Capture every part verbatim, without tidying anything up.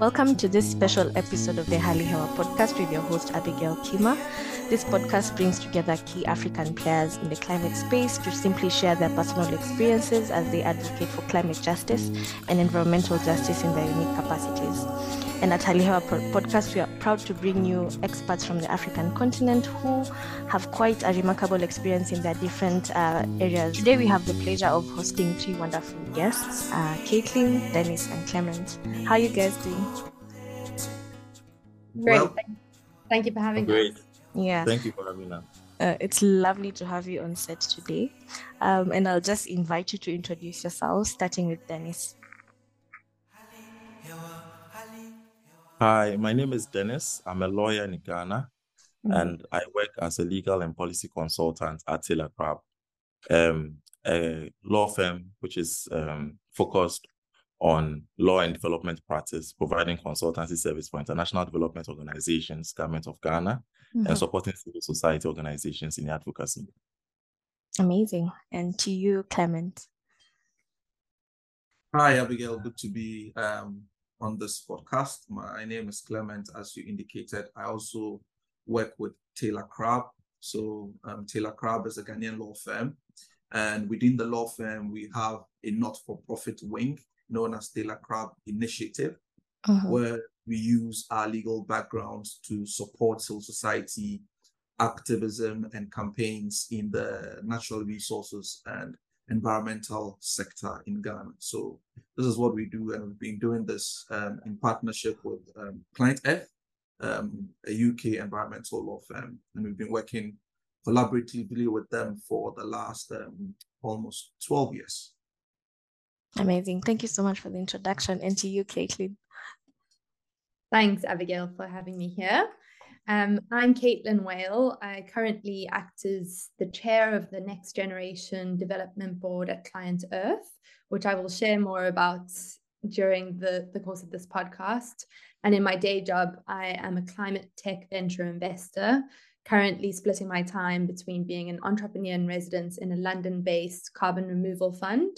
Welcome to this special episode of the Hali Hewa Podcast with your host, Abigael Kima. This podcast brings together key African players in the climate space to simply share their personal experiences as they advocate for climate justice and environmental justice in their unique capacities. And at Hali Hewa Podcast, we are proud to bring you experts from the African continent who have quite a remarkable experience in their different uh, areas. Today, we have the pleasure of hosting three wonderful guests, uh, Caitlin, Dennis, and Clement. How are you guys doing? Great. Well, thank you for having great. us. Yeah. Thank you for having us. Uh, it's lovely to have you on set today. Um, and I'll just invite you to introduce yourselves, starting with Dennis. Hi, my name is Dennis. I'm a lawyer in Ghana, mm-hmm. and I work as a legal and policy consultant at TaylorCrabbe, um, a law firm which is um, focused on law and development practice, providing consultancy service for international development organizations, government of Ghana, mm-hmm. and supporting civil society organizations in advocacy. Amazing. And to you, Clement. Hi, Abigail. Good to be um, on this podcast. My name is Clement, as you indicated. I also work with TaylorCrabbe. So um, TaylorCrabbe is a Ghanaian law firm. And within the law firm, we have a not-for-profit wing known as TaylorCrabbe Initiative, uh-huh. where we use our legal backgrounds to support civil society activism and campaigns in the natural resources and environmental sector in Ghana. So this is what we do, and we've been doing this um, in partnership with um, ClientEarth, um, a U K environmental law firm, and we've been working collaboratively with them for the last um, almost twelve years. Amazing. Thank you so much for the introduction, and to you, Caitlin. Thanks, Abigail, for having me here. Um, I'm Caitlin Wale. I currently act as the chair of the Next Generation Development Board at ClientEarth, which I will share more about during the, the course of this podcast. And in my day job, I am a climate tech venture investor, currently splitting my time between being an entrepreneur in residence in a London-based carbon removal fund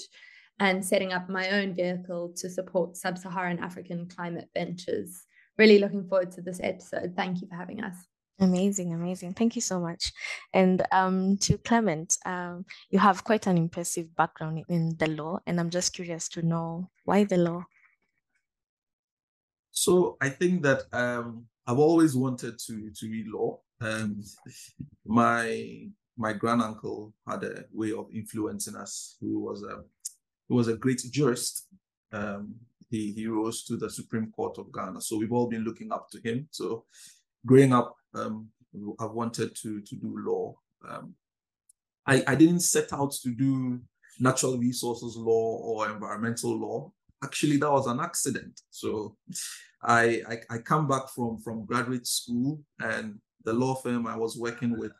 and setting up my own vehicle to support sub-Saharan African climate ventures. Really looking forward to this episode. Thank you for having us. Amazing, amazing. Thank you so much. And um, to Clement, um, you have quite an impressive background in the law, and I'm just curious to know why the law? So I think that um, I've always wanted to, to read law. Um, my, my granduncle had a way of influencing us, who was a He was a great jurist. Um, he, he rose to the Supreme Court of Ghana. So we've all been looking up to him. So growing up, um, I've wanted to, to do law. Um, I, I didn't set out to do natural resources law or environmental law. Actually, that was an accident. So I, I, I come back from, from graduate school, and the law firm I was working with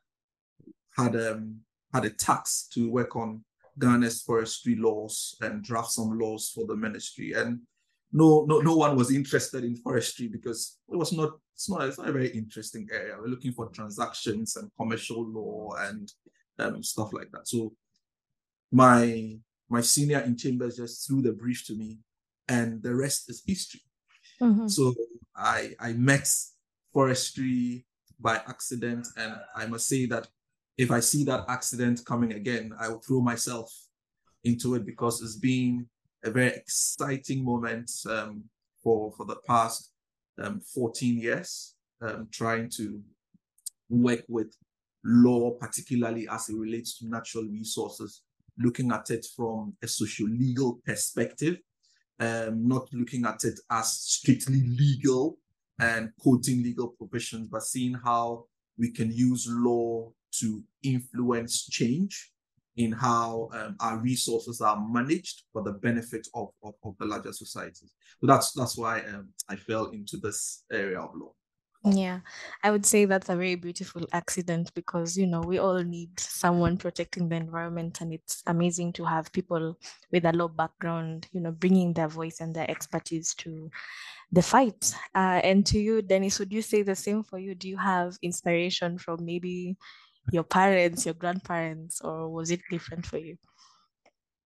had, um, had a tax to work on Ghana's forestry laws and draft some laws for the ministry, and no, no, no one was interested in forestry because it was not. It's not. It's not a very interesting area. We're looking for transactions and commercial law and um, stuff like that. So my my senior in chambers just threw the brief to me, and the rest is history. Mm-hmm. So I I met forestry by accident, and I must say that if I see that accident coming again, I will throw myself into it because it's been a very exciting moment um, for, for the past um, fourteen years, um, trying to work with law, particularly as it relates to natural resources, looking at it from a socio-legal perspective, um, not looking at it as strictly legal and quoting legal provisions, but seeing how we can use law to influence change in how um, our resources are managed for the benefit of, of, of the larger societies. So that's that's why um, I fell into this area of law. Yeah, I would say that's a very beautiful accident because, you know, we all need someone protecting the environment, and it's amazing to have people with a law background, you know, bringing their voice and their expertise to the fight. Uh, and to you, Dennis, would you say the same for you? Do you have inspiration from maybe your parents, your grandparents, or was it different for you?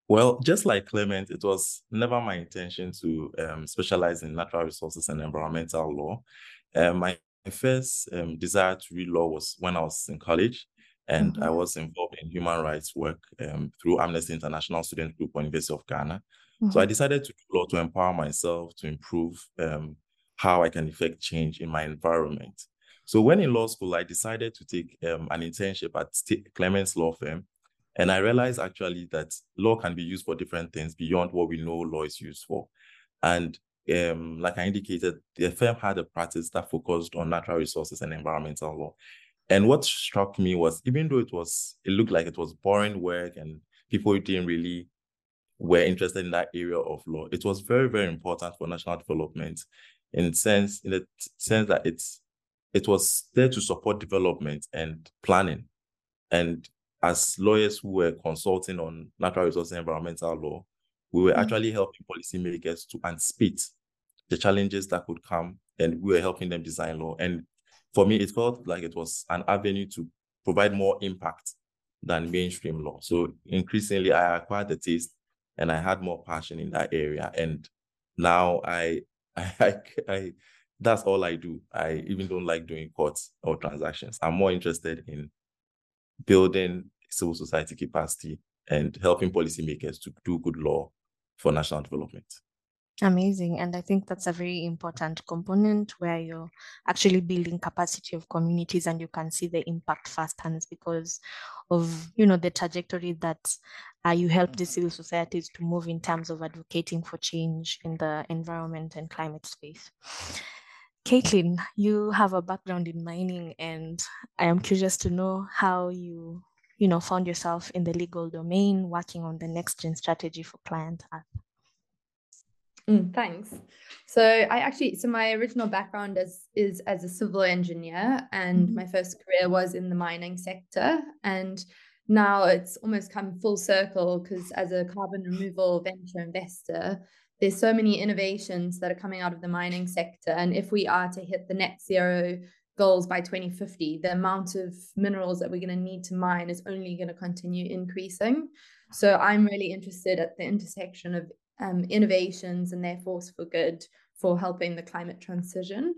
Well, just like Clement, it was never my intention to um, specialize in natural resources and environmental law. Uh, my first um, desire to read law was when I was in college, and mm-hmm. I was involved in human rights work um, through Amnesty International Student Group at University of Ghana. Mm-hmm. So I decided to do law to empower myself, to improve um, how I can effect change in my environment. So when in law school, I decided to take um, an internship at St- Clement's law firm. And I realized actually that law can be used for different things beyond what we know law is used for. And um, like I indicated, the firm had a practice that focused on natural resources and environmental law. And what struck me was, even though it was, it looked like it was boring work and people didn't really were interested in that area of law, it was very, very important for national development in sense, in the sense that it's, it was there to support development and planning. And as lawyers who were consulting on natural resources and environmental law, we were mm-hmm. actually helping policymakers to anticipate the challenges that could come, and we were helping them design law. And for me, it felt like it was an avenue to provide more impact than mainstream law. So increasingly, I acquired the taste and I had more passion in that area. And now I, I, I, I that's all I do. I even don't like doing courts or transactions. I'm more interested in building civil society capacity and helping policymakers to do good law for national development. Amazing. And I think that's a very important component where you're actually building capacity of communities and you can see the impact firsthand because of, you know, the trajectory that uh, you help the civil societies to move in terms of advocating for change in the environment and climate space. Caitlin, you have a background in mining, and I am curious to know how you, you know, found yourself in the legal domain working on the next gen strategy for ClientEarth. Mm, thanks. So I actually, so my original background is, is as a civil engineer, and mm-hmm. my first career was in the mining sector. And now it's almost come full circle because as a carbon removal venture investor, there's so many innovations that are coming out of the mining sector. And if we are to hit the net zero goals by twenty fifty, the amount of minerals that we're going to need to mine is only going to continue increasing. So I'm really interested at the intersection of um, innovations and their force for good for helping the climate transition.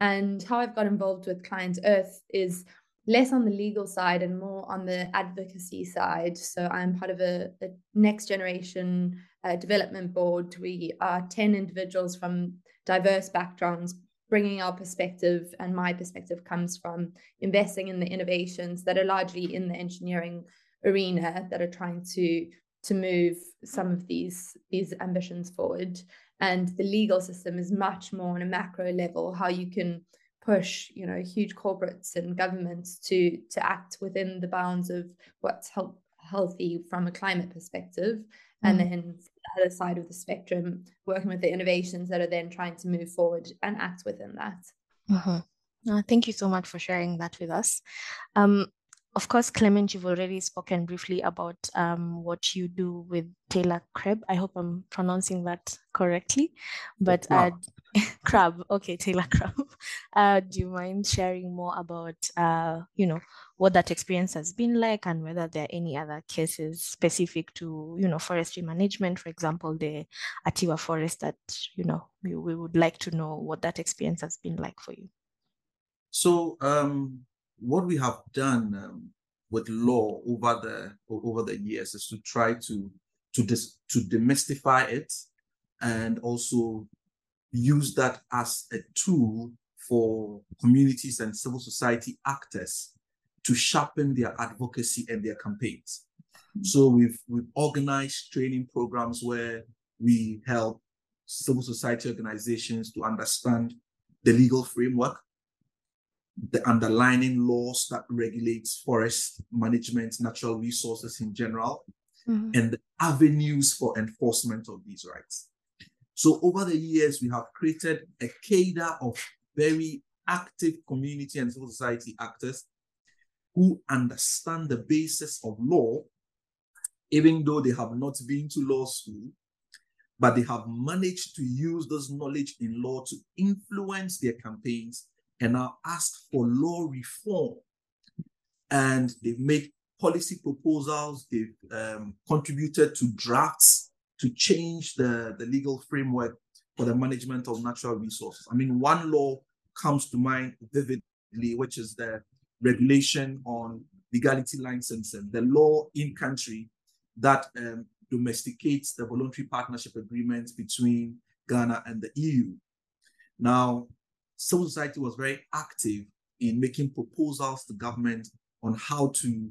And how I've got involved with ClientEarth is less on the legal side and more on the advocacy side. So I'm part of a, a next generation uh, development board. We are ten individuals from diverse backgrounds, bringing our perspective, and my perspective comes from investing in the innovations that are largely in the engineering arena that are trying to, to move some of these, these ambitions forward. And the legal system is much more on a macro level, how you can push, you know, huge corporates and governments to, to act within the bounds of what's help, healthy from a climate perspective. Mm-hmm. And then the other side of the spectrum, working with the innovations that are then trying to move forward and act within that. Mm-hmm. Uh, thank you so much for sharing that with us. Um, Of course, Clement, you've already spoken briefly about um, what you do with TaylorCrabbe. I hope I'm pronouncing that correctly. But uh, Crabbe, okay, TaylorCrabbe. Uh, do you mind sharing more about, uh, you know, what that experience has been like, and whether there are any other cases specific to, you know, forestry management, for example, the Atewa Forest, that, you know, we, we would like to know what that experience has been like for you. So, um... what we have done um, with law over the over the years is to try to to dis, to demystify it, and also use that as a tool for communities and civil society actors to sharpen their advocacy and their campaigns. Mm-hmm. So we've we've organized training programs where we help civil society organizations to understand the legal framework, the underlying laws that regulates forest management, natural resources in general, mm-hmm. and the avenues for enforcement of these rights. So over the years, we have created a cadre of very active community and civil society actors who understand the basis of law, even though they have not been to law school, but they have managed to use this knowledge in law to influence their campaigns and now ask for law reform. And they've made policy proposals. They've um, contributed to drafts to change the, the legal framework for the management of natural resources. I mean, one law comes to mind vividly, which is the regulation on legality licensing, the law in country that um, domesticates the voluntary partnership agreement between Ghana and the E U. Now, civil society was very active in making proposals to government on how to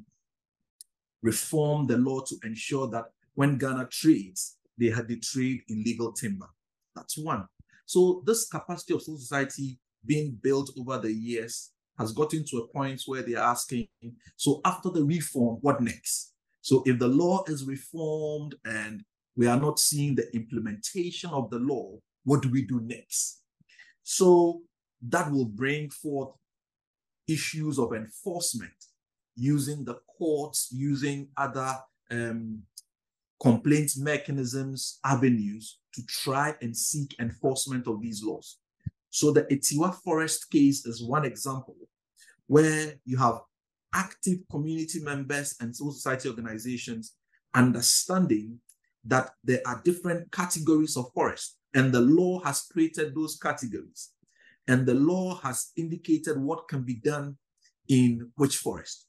reform the law to ensure that when Ghana trades, they had to trade in legal timber. That's one. So this capacity of civil society being built over the years has gotten to a point where they're asking, so after the reform, what next? So if the law is reformed and we are not seeing the implementation of the law, what do we do next? So that will bring forth issues of enforcement using the courts, using other um, complaint mechanisms, avenues to try and seek enforcement of these laws. So the Atewa Forest case is one example where you have active community members and civil society organizations understanding that there are different categories of forest, and the law has created those categories, and the law has indicated what can be done in which forest.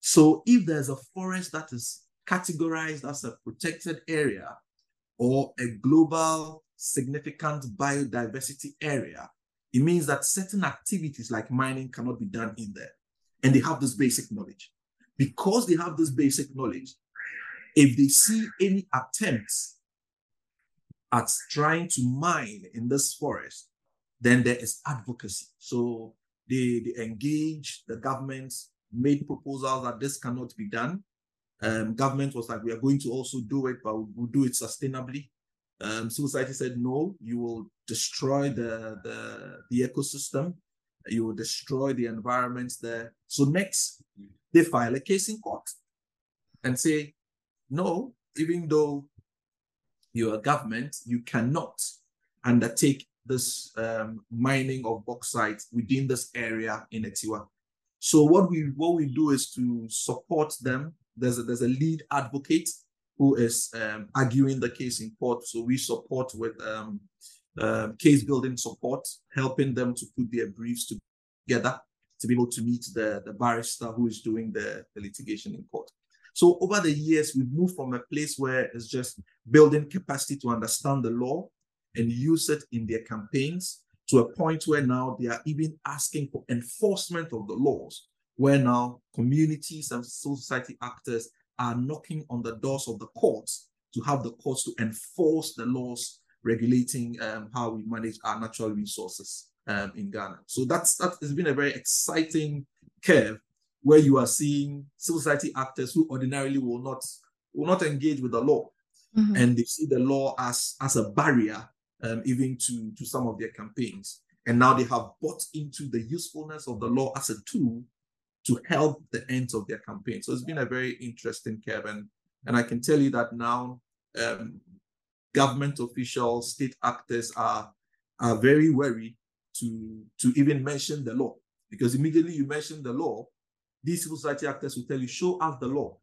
So if there's a forest that is categorized as a protected area or a global significant biodiversity area, it means that certain activities like mining cannot be done in there. And they have this basic knowledge. Because they have this basic knowledge, if they see any attempts at trying to mine in this forest, then there is advocacy. So they, they engage the government, made proposals that this cannot be done. Um, government was like, we are going to also do it, but we'll do it sustainably. Um, civil society said, no, you will destroy the, the, the ecosystem. You will destroy the environment there. So next, they file a case in court and say, no, even though you are a government, you cannot undertake this um, mining of bauxite within this area in Atewa. So what we what we do is to support them. There's a, there's a lead advocate who is um, arguing the case in court. So we support with um, uh, case building support, helping them to put their briefs together to be able to meet the, the barrister who is doing the, the litigation in court. So over the years, we've moved from a place where it's just building capacity to understand the law and use it in their campaigns to a point where now they are even asking for enforcement of the laws, where now communities and civil society actors are knocking on the doors of the courts to have the courts to enforce the laws regulating um, how we manage our natural resources um, in Ghana. So that's that has been a very exciting curve where you are seeing civil society actors who ordinarily will not will not engage with the law. Mm-hmm. And they see the law as, as a barrier um, even to, to some of their campaigns. And now they have bought into the usefulness of the law as a tool to help the ends of their campaign. So it's been a very interesting, Kevin. And I can tell you that now um, government officials, state actors are, are very wary to, to even mention the law. Because immediately you mention the law, these civil society actors will tell you, show us the law.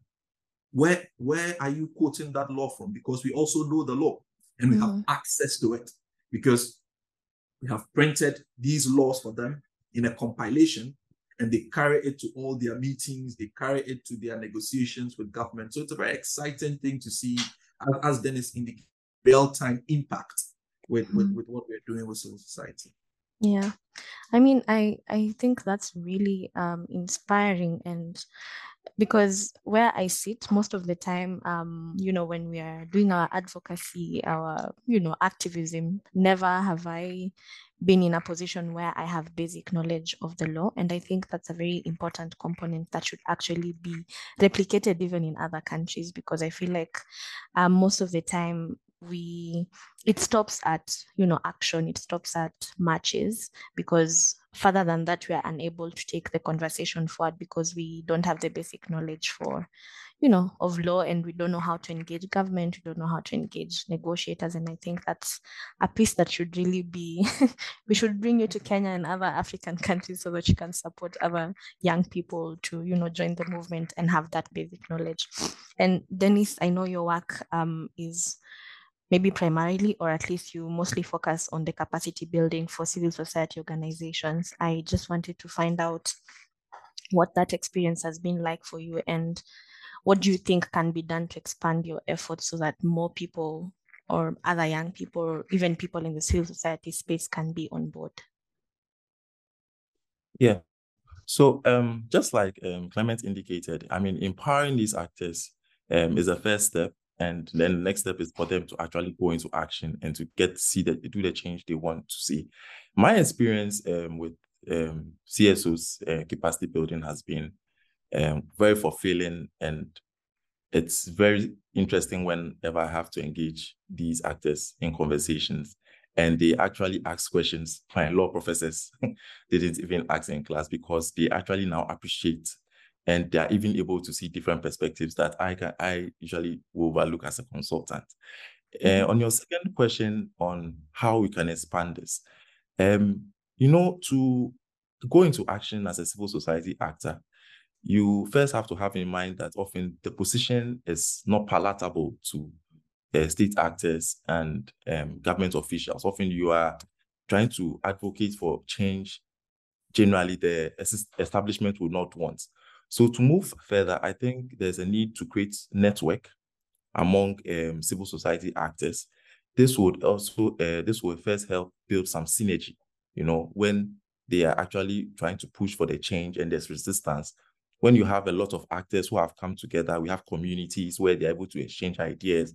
Where, where are you quoting that law from? Because we also know the law and we mm-hmm. have access to it because we have printed these laws for them in a compilation. And they carry it to all their meetings. They carry it to their negotiations with government. So it's a very exciting thing to see, as Dennis indicated, real-time impact with, mm-hmm. with, with what we're doing with civil society. Yeah. I mean, I, I think that's really um, inspiring. And because where I sit most of the time, um, you know, when we are doing our advocacy, our, you know, activism, never have I been in a position where I have basic knowledge of the law. And I think that's a very important component that should actually be replicated even in other countries, because I feel like um, most of the time, we it stops at, you know, action, it stops at matches, because further than that, we are unable to take the conversation forward because we don't have the basic knowledge for, you know, of law, and we don't know how to engage government, we don't know how to engage negotiators. And I think that's a piece that should really be, we should bring you to Kenya and other African countries so that you can support other young people to, you know, join the movement and have that basic knowledge. And Dennis, I know your work um, is maybe primarily, or at least you mostly focus on the capacity building for civil society organizations. I just wanted to find out what that experience has been like for you, and what do you think can be done to expand your efforts so that more people, or other young people, or even people in the civil society space, can be on board? Yeah, so um, just like um, Clement indicated, I mean, empowering these actors um, is a first step. And then the next step is for them to actually go into action and to get see that do the change they want to see. My experience um, with um, C S O's uh, capacity building has been um, very fulfilling, and it's very interesting whenever I have to engage these actors in conversations, and they actually ask questions my law professors didn't even ask in class, because they actually now appreciate. And they are even able to see different perspectives that I can I usually overlook as a consultant. Uh, on your second question on how we can expand this, um, you know, to go into action as a civil society actor, you first have to have in mind that often the position is not palatable to uh, state actors and um, government officials. Often you are trying to advocate for change. Generally, the establishment will not want. So to move further, I think there's a need to create network among um, civil society actors. This would also, uh, this will first help build some synergy, you know, when they are actually trying to push for the change and there's resistance. When you have a lot of actors who have come together, we have communities where they're able to exchange ideas.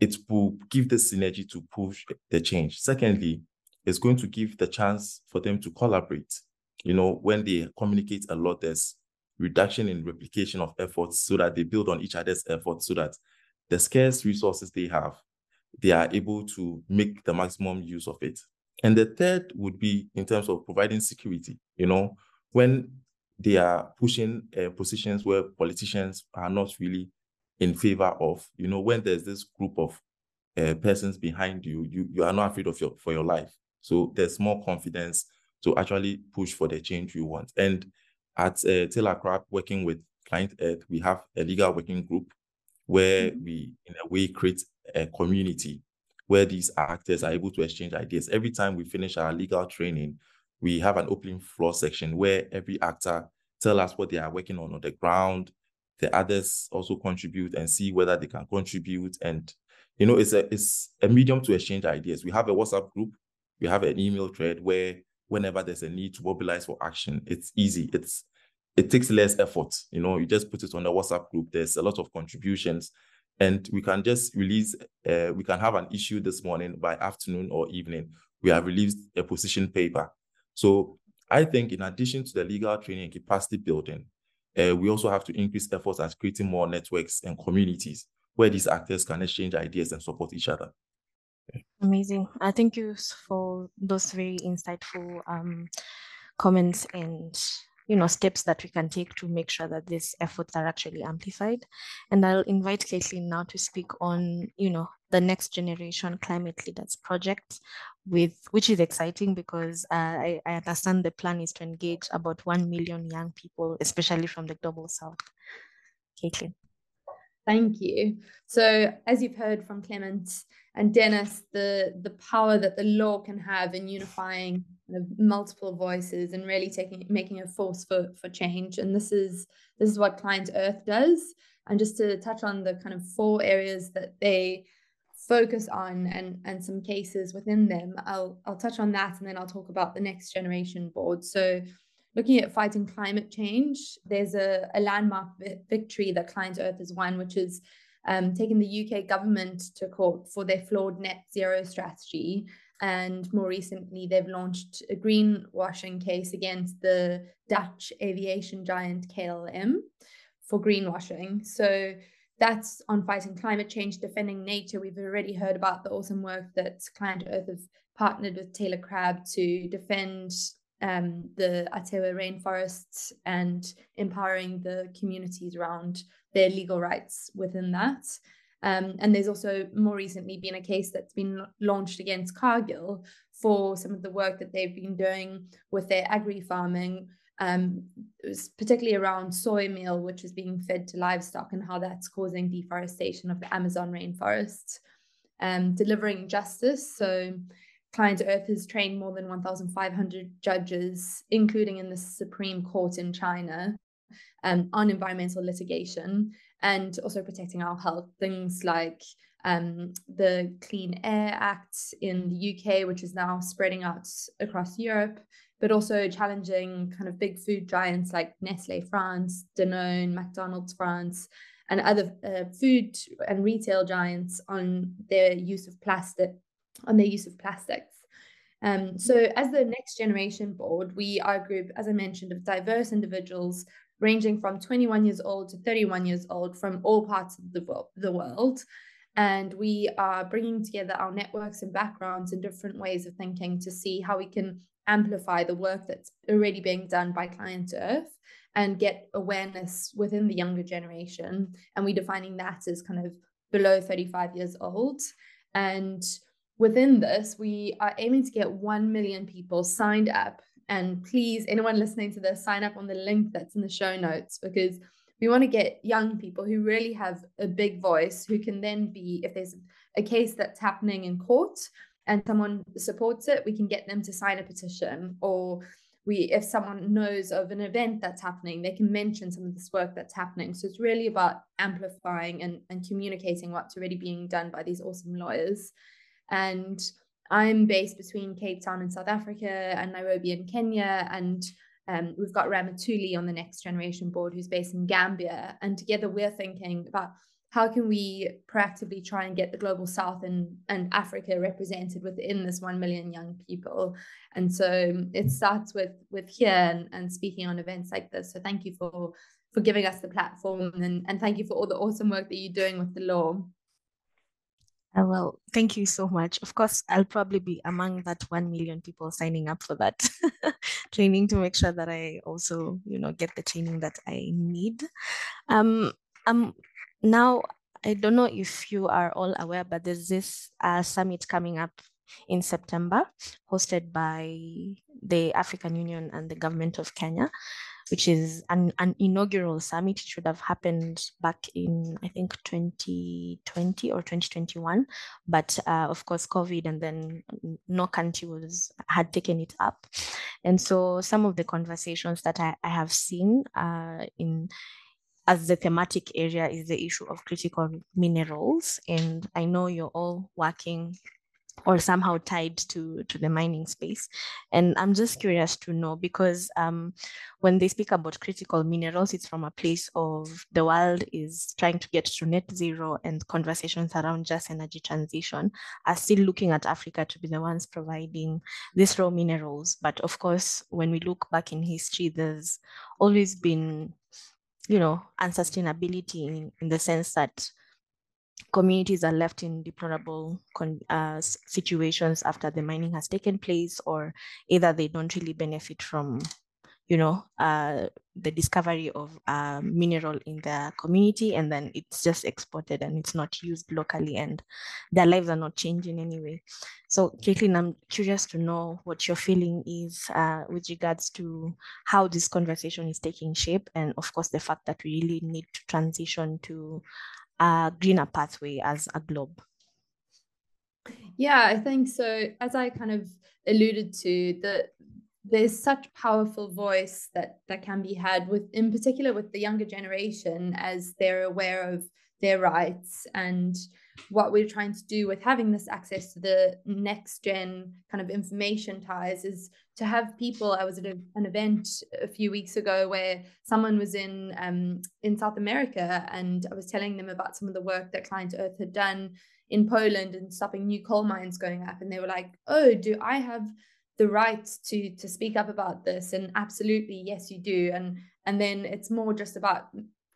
It will give the synergy to push the change. Secondly, it's going to give the chance for them to collaborate. You know, when they communicate a lot, there's reduction in replication of efforts, so that they build on each other's efforts, so that the scarce resources they have, they are able to make the maximum use of it. And the third would be in terms of providing security. You know, when they are pushing uh, positions where politicians are not really in favor of, you know, when there's this group of uh, persons behind you, you, you are not afraid of your, for your life. So there's more confidence to actually push for the change you want. And at uh, TaylorCrabbe, working with ClientEarth, we have a legal working group where we, in a way, create a community where these actors are able to exchange ideas. Every time we finish our legal training, we have an open floor section where every actor tells us what they are working on on the ground. The others also contribute and see whether they can contribute. And, you know, it's a, it's a medium to exchange ideas. We have a WhatsApp group. We have an email thread where whenever there's a need to mobilize for action, it's easy. It's it takes less effort. You know, you just put it on the WhatsApp group. There's a lot of contributions, and we can just release. Uh, we can have an issue this morning. By afternoon or evening, we have released a position paper. So I think, in addition to the legal training and capacity building, uh, we also have to increase efforts at creating more networks and communities where these actors can exchange ideas and support each other. Amazing. I thank you for those very insightful um, comments and, you know, steps that we can take to make sure that these efforts are actually amplified. And I'll invite Caitlin now to speak on, you know, the Next Generation Climate Leaders Project, with which is exciting because uh, I, I understand the plan is to engage about one million young people, especially from the Global South. Caitlin. Thank you. So as you've heard from Clement and Dennis, the, the power that the law can have in unifying multiple voices and really taking making a force for, for change. And this is this is what ClientEarth does. And just to touch on the kind of four areas that they focus on and, and some cases within them, I'll I'll touch on that, and then I'll talk about the Next Generation Board. So looking at fighting climate change, there's a, a landmark victory that ClientEarth has won, which is um, taking the U K government to court for their flawed net zero strategy. And more recently, they've launched a greenwashing case against the Dutch aviation giant K L M for greenwashing. So that's on fighting climate change, defending nature. We've already heard about the awesome work that ClientEarth have partnered with TaylorCrabbe to defend um, the Atewa rainforests and empowering the communities around their legal rights within that. Um, and there's also more recently been a case that's been launched against Cargill for some of the work that they've been doing with their agri-farming, um, particularly around soy meal, which is being fed to livestock, and how that's causing deforestation of the Amazon rainforest. Um, delivering justice. So ClientEarth has trained more than one thousand five hundred judges, including in the Supreme Court in China, um, on environmental litigation, and also protecting our health. Things like um, the Clean Air Act in the U K, which is now spreading out across Europe, but also challenging kind of big food giants like Nestle France, Danone, McDonald's France, and other uh, food and retail giants on their use of plastic, on their use of plastics. Um, so as the Next Generation Board, we are a group, as I mentioned, of diverse individuals ranging from twenty-one years old to thirty-one years old from all parts of the, the world. And we are bringing together our networks and backgrounds and different ways of thinking to see how we can amplify the work that's already being done by ClientEarth and get awareness within the younger generation. And we're defining that as kind of below thirty-five years old. And within this, we are aiming to get one million people signed up. And please, anyone listening to this, sign up on the link that's in the show notes, because we want to get young people who really have a big voice, who can then be, if there's a case that's happening in court and someone supports it, we can get them to sign a petition. Or we, if someone knows of an event that's happening, they can mention some of this work that's happening. So it's really about amplifying and, and communicating what's already being done by these awesome lawyers. And I'm based between Cape Town in South Africa and Nairobi in Kenya. And um, we've got Rama Tuli on the Next Generation Board, who's based in Gambia. And together we're thinking about how can we proactively try and get the global South and, and Africa represented within this one million young people. And so it starts with, with here and, and speaking on events like this. So thank you for, for giving us the platform, and, and thank you for all the awesome work that you're doing with the law. Oh, well, thank you so much. Of course, I'll probably be among that one million people signing up for that training to make sure that I also, you know, get the training that I need. Um, um, now, I don't know if you are all aware, but there's this uh, summit coming up in September, hosted by the African Union and the government of Kenya, which is an, an inaugural summit. It should have happened back in, I think, twenty twenty or twenty twenty-one. But uh, of course, COVID, and then no country was, had taken it up. And so some of the conversations that I, I have seen uh, in as the thematic area is the issue of critical minerals. And I know you're all working or somehow tied to, to the mining space. And I'm just curious to know, because um, when they speak about critical minerals, it's from a place of the world is trying to get to net zero, and conversations around just energy transition are still looking at Africa to be the ones providing these raw minerals. But of course, when we look back in history, there's always been, you know, unsustainability in, in the sense that communities are left in deplorable uh, situations after the mining has taken place, or either they don't really benefit from, you know, uh, the discovery of uh, mineral in their community, and then it's just exported and it's not used locally, and their lives are not changing anyway. So, Caitlin, I'm curious to know what your feeling is uh, with regards to how this conversation is taking shape, and of course the fact that we really need to transition to a greener pathway as a globe. Yeah, I think so. As I kind of alluded to, that there's such powerful voice that that can be had with, in particular with the younger generation, as they're aware of their rights. And what we're trying to do with having this access to the next gen kind of information ties is to have people. I was at a, an event a few weeks ago where someone was in um, in South America, and I was telling them about some of the work that ClientEarth had done in Poland and stopping new coal mines going up. And they were like, oh, do I have the right to to speak up about this? And absolutely, yes, you do. And and then it's more just about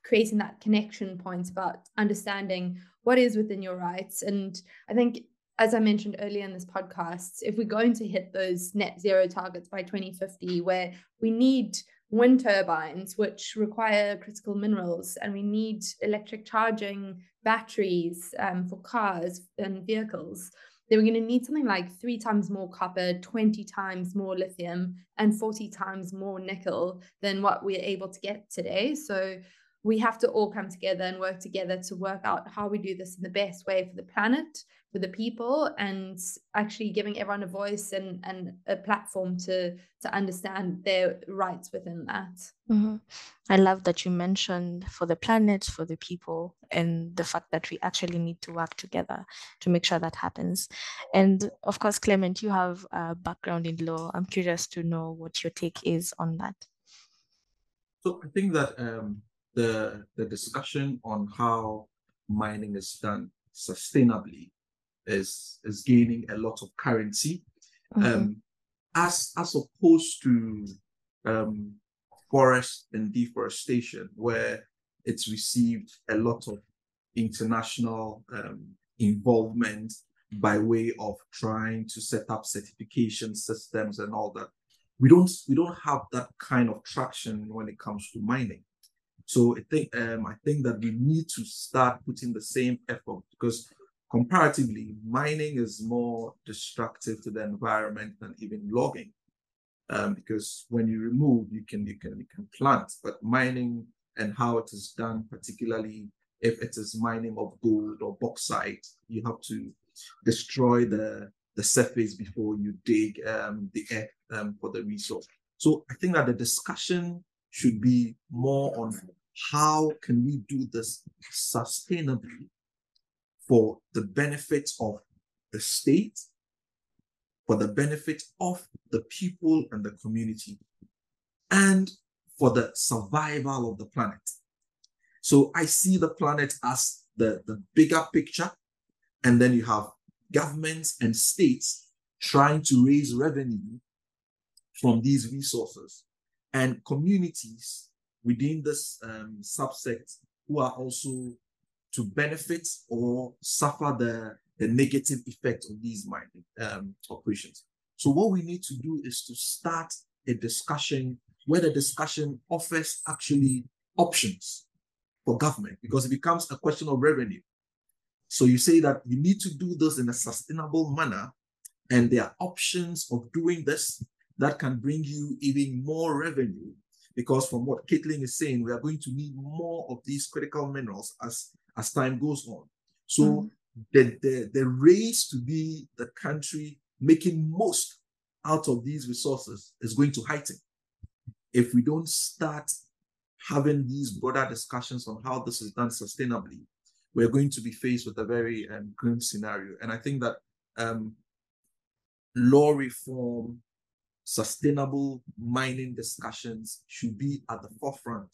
creating that connection point about understanding what is within your rights. And I think, as I mentioned earlier in this podcast, if we're going to hit those net zero targets by twenty fifty, where we need wind turbines, which require critical minerals, and we need electric charging batteries um, for cars and vehicles, then we're going to need something like three times more copper, twenty times more lithium, and forty times more nickel than what we're able to get today. So we have to all come together and work together to work out how we do this in the best way for the planet, for the people, and actually giving everyone a voice and, and a platform to, to understand their rights within that. Mm-hmm. I love that you mentioned for the planet, for the people, and the fact that we actually need to work together to make sure that happens. And of course, Clement, you have a background in law. I'm curious to know what your take is on that. So I think that um, the the discussion on how mining is done sustainably is is gaining a lot of currency, mm-hmm. um, as as opposed to um, forest and deforestation, where it's received a lot of international um, involvement by way of trying to set up certification systems and all that. We don't we don't have that kind of traction when it comes to mining. So I think um, I think that we need to start putting the same effort, because comparatively, mining is more destructive to the environment than even logging, um, because when you remove, you can you can you can plant. But mining and how it is done, particularly if it is mining of gold or bauxite, you have to destroy the the surface before you dig um, the earth um, for the resource. So I think that the discussion should be more on how can we do this sustainably, for the benefit of the state, for the benefit of the people and the community, and for the survival of the planet. So I see the planet as the, the bigger picture, and then you have governments and states trying to raise revenue from these resources, and communities within this um, subsect who are also to benefit or suffer the, the negative effect of these mining um, operations. So what we need to do is to start a discussion where the discussion offers actually options for government, because it becomes a question of revenue. So you say that you need to do this in a sustainable manner, and there are options of doing this that can bring you even more revenue, because from what Caitlin is saying, we are going to need more of these critical minerals as as time goes on. So mm. the, the, the race to be the country making most out of these resources is going to heighten if we don't start having these broader discussions on how this is done sustainably. We're going to be faced with a very um, grim scenario. And I think that um, law reform, sustainable mining discussions should be at the forefront,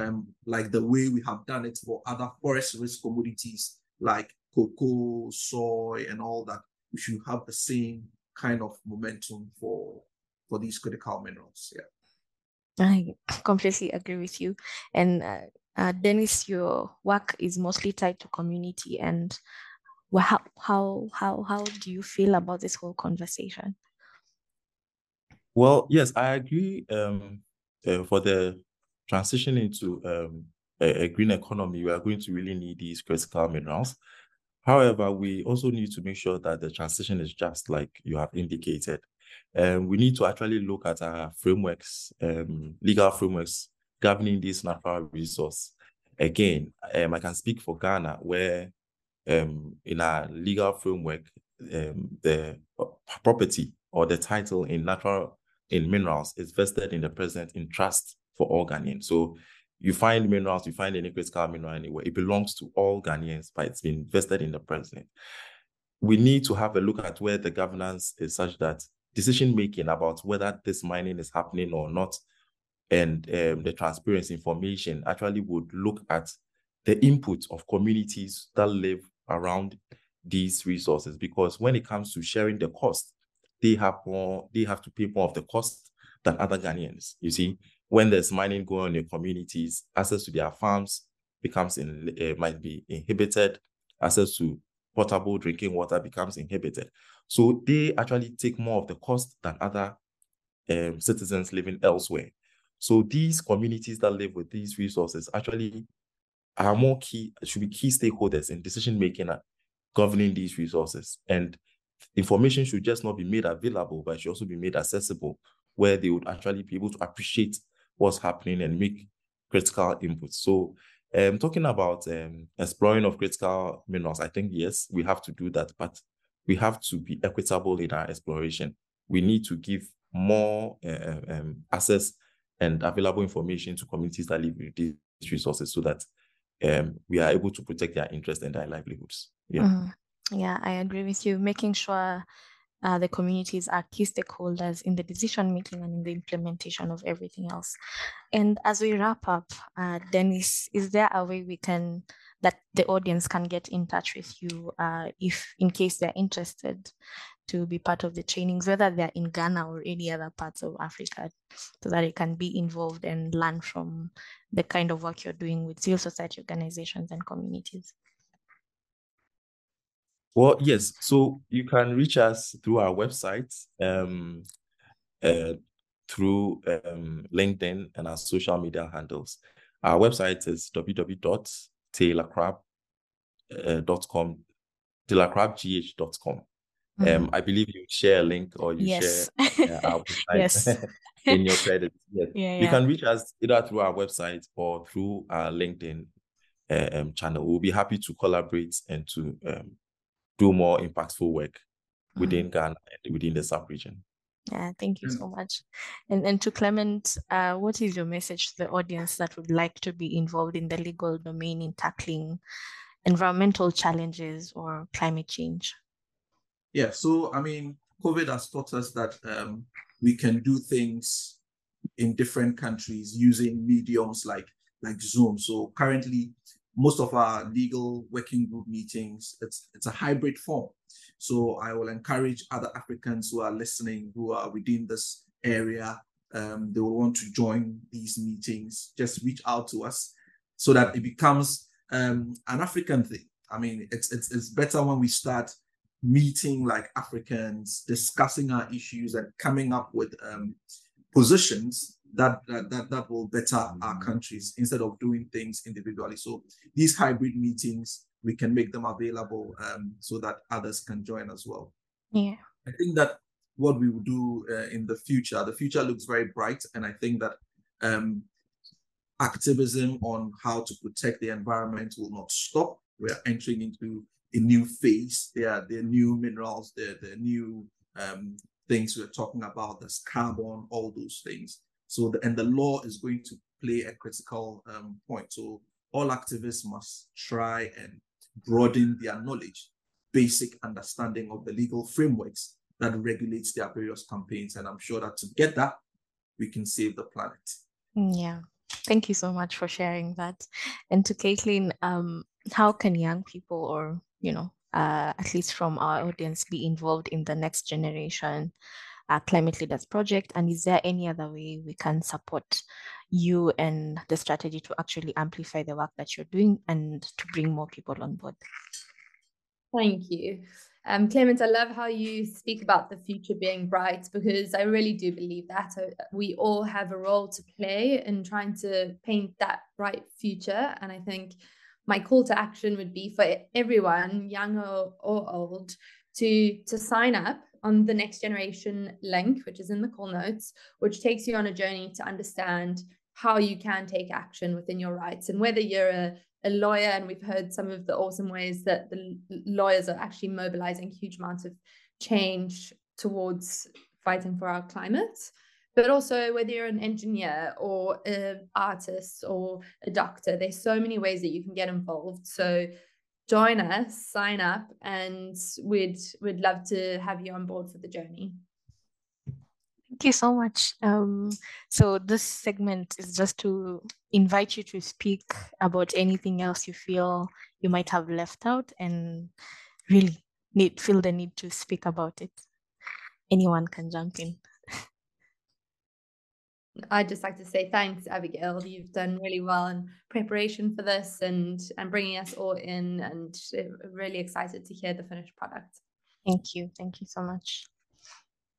Um, like the way we have done it for other forest risk commodities like cocoa, soy, and all that. We should have the same kind of momentum for for these critical minerals. Yeah, I completely agree with you. And uh, uh, Dennis, your work is mostly tied to community. And how how how how do you feel about this whole conversation? Well, yes, I agree. Um, uh, for the transition into um, a, a green economy, we are going to really need these critical minerals. However, we also need to make sure that the transition is just like you have indicated. Um, we need to actually look at our frameworks, um, legal frameworks governing this natural resource. Again, um, I can speak for Ghana, where um, in our legal framework, um, the property or the title in natural in minerals is vested in the president in trust for all Ghanaians. So you find minerals, you find any critical mineral anywhere, it belongs to all Ghanaians, but it's been vested in the president. We need to have a look at where the governance is such that decision-making about whether this mining is happening or not, and um, the transparency information actually would look at the input of communities that live around these resources. Because when it comes to sharing the cost, they have more, they have to pay more of the cost than other Ghanaians, you see. When there's mining going on in communities, access to their farms, becomes in, uh, might be inhibited. Access to potable drinking water becomes inhibited. So they actually take more of the cost than other um, citizens living elsewhere. So these communities that live with these resources actually are more key, should be key stakeholders in decision-making and governing these resources. And information should just not be made available, but it should also be made accessible, where they would actually be able to appreciate what's happening and make critical inputs. So um, talking about um, exploring of critical minerals, I think, yes, we have to do that, but we have to be equitable in our exploration. We need to give more uh, um, access and available information to communities that live with these resources so that um, we are able to protect their interests and their livelihoods. Yeah, mm, yeah, I agree with you. Making sure uh, the communities are key stakeholders in the decision-making and in the implementation of everything else. And as we wrap up, uh, Dennis, is there a way we can, that the audience can get in touch with you uh, if, in case they're interested to be part of the trainings, whether they're in Ghana or any other parts of Africa, so that it can be involved and learn from the kind of work you're doing with civil society organizations and communities? Well, yes. So you can reach us through our website, um, uh, through um, LinkedIn and our social media handles. Our website is w w w dot taylor crabbe dot com, taylor crabbe g h dot com. Um, I believe you share a link or you yes. share uh, our website yes. in your credit. Yes. Yeah, yeah. You can reach us either through our website or through our LinkedIn uh, um, channel. We'll be happy to collaborate and to um, do more impactful work mm-hmm. within Ghana and within the sub-region. Yeah, thank you mm-hmm. so much. And, and to Clement, uh, what is your message to the audience that would like to be involved in the legal domain in tackling environmental challenges or climate change? Yeah, so, I mean, COVID has taught us that um, we can do things in different countries using mediums like, like Zoom. So currently, most of our legal working group meetings, it's, it's a hybrid form. So I will encourage other Africans who are listening, who are within this area, um, they will want to join these meetings. Just reach out to us so that it becomes um, an African thing. I mean, it's, it's, it's better when we start meeting like Africans, discussing our issues and coming up with um, positions that, that that that will better mm-hmm. our countries instead of doing things individually. So these hybrid meetings, we can make them available um, so that others can join as well. Yeah, I think that what we will do uh, in the future, the future looks very bright, and I think that um, activism on how to protect the environment will not stop. We are entering into a new phase. There, there are new minerals, there, there are new um, things we're talking about, there's carbon, all those things. So, the, and the law is going to play a critical um, point. So all activists must try and broaden their knowledge, basic understanding of the legal frameworks that regulates their various campaigns. And I'm sure that together, we can save the planet. Yeah. Thank you so much for sharing that. And to Caitlin, um, how can young people or, you know, uh, at least from our audience, be involved in the Next Generation uh, Climate Leaders Project? And is there any other way we can support you and the strategy to actually amplify the work that you're doing and to bring more people on board? Thank you. Um, Clement, I love how you speak about the future being bright, because I really do believe that we all have a role to play in trying to paint that bright future. And I think my call to action would be for everyone, young or, or old, to, to sign up on the Next Generation link, which is in the call notes, which takes you on a journey to understand how you can take action within your rights. And whether you're a, a lawyer, and we've heard some of the awesome ways that the lawyers are actually mobilizing huge amounts of change towards fighting for our climate, but also whether you're an engineer or an artist or a doctor, there's so many ways that you can get involved. So join us, sign up, and we'd, we'd love to have you on board for the journey. Thank you so much. Um, so this segment is just to invite you to speak about anything else you feel you might have left out and really need, feel the need to speak about it. Anyone can jump in. I'd just like to say thanks, Abigail. You've done really well in preparation for this and, and bringing us all in, and really excited to hear the finished product. Thank you. Thank you so much.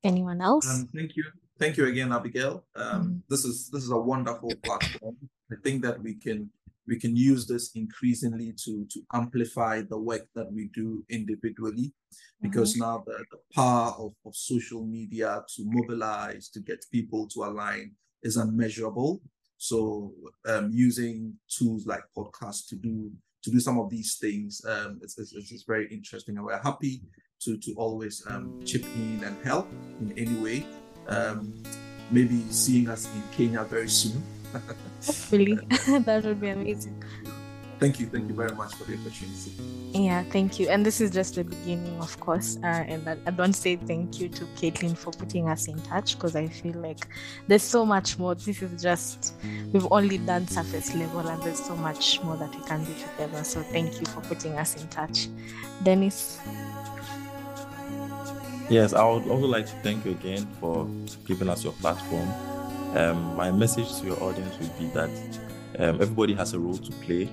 Anyone else? Um, thank you. Thank you again, Abigail. Um, mm-hmm. This is this is a wonderful platform. I think that we can we can use this increasingly to, to amplify the work that we do individually, because mm-hmm. now the, the power of, of social media to mobilize, to get people to align is unmeasurable. So um, using tools like podcasts to do to do some of these things, um, it's, it's, it's very interesting. And we're happy to, to always um, chip in and help in any way. Um, maybe seeing us in Kenya very soon. Hopefully, that would be amazing. Thank you. Thank you very much for the opportunity. Yeah, thank you. And this is just the beginning, of course. Uh, and I don't say thank you to Caitlin for putting us in touch, because I feel like there's so much more. This is just, we've only done surface level, and there's so much more that we can do together. So thank you for putting us in touch. Dennis? Yes, I would also like to thank you again for giving us your platform. Um, my message to your audience would be that um, everybody has a role to play,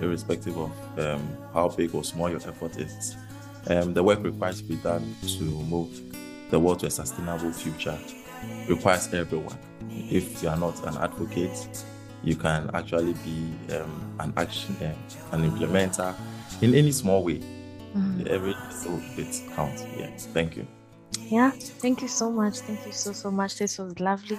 irrespective of um, how big or small your effort is. Um, the work required to be done to move the world to a sustainable future requires everyone. If you are not an advocate, you can actually be um, an action, uh, an implementer in any small way. Mm-hmm. Every little bit counts. Yeah, thank you. Yeah, thank you so much. Thank you so, so much. This was lovely.